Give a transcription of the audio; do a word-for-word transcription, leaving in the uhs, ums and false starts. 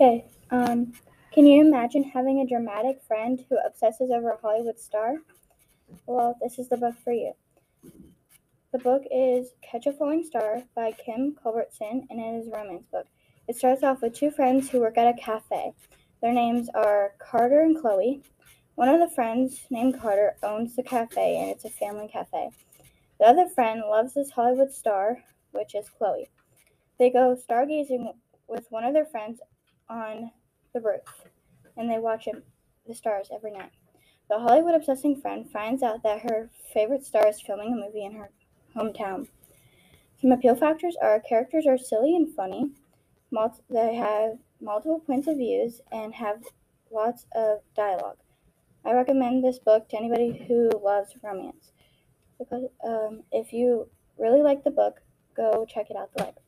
Okay, um, can you imagine having a dramatic friend who obsesses over a Hollywood star? Well, this is the book for you. The book is Catch a Falling Star by Kim Culbertson, and it is a romance book. It starts off with two friends who work at a cafe. Their names are Carter and Chloe. One of the friends, named Carter, owns the cafe, and it's a family cafe. The other friend loves this Hollywood star, which is Chloe. They go stargazing with one of their friends on the roof, and they watch him, the stars every night. The Hollywood-obsessing friend finds out that her favorite star is filming a movie in her hometown. Some appeal factors are characters are silly and funny, multi- they have multiple points of views, and have lots of dialogue. I recommend this book to anybody who loves romance. Because um, if you really like the book, go check it out at the library.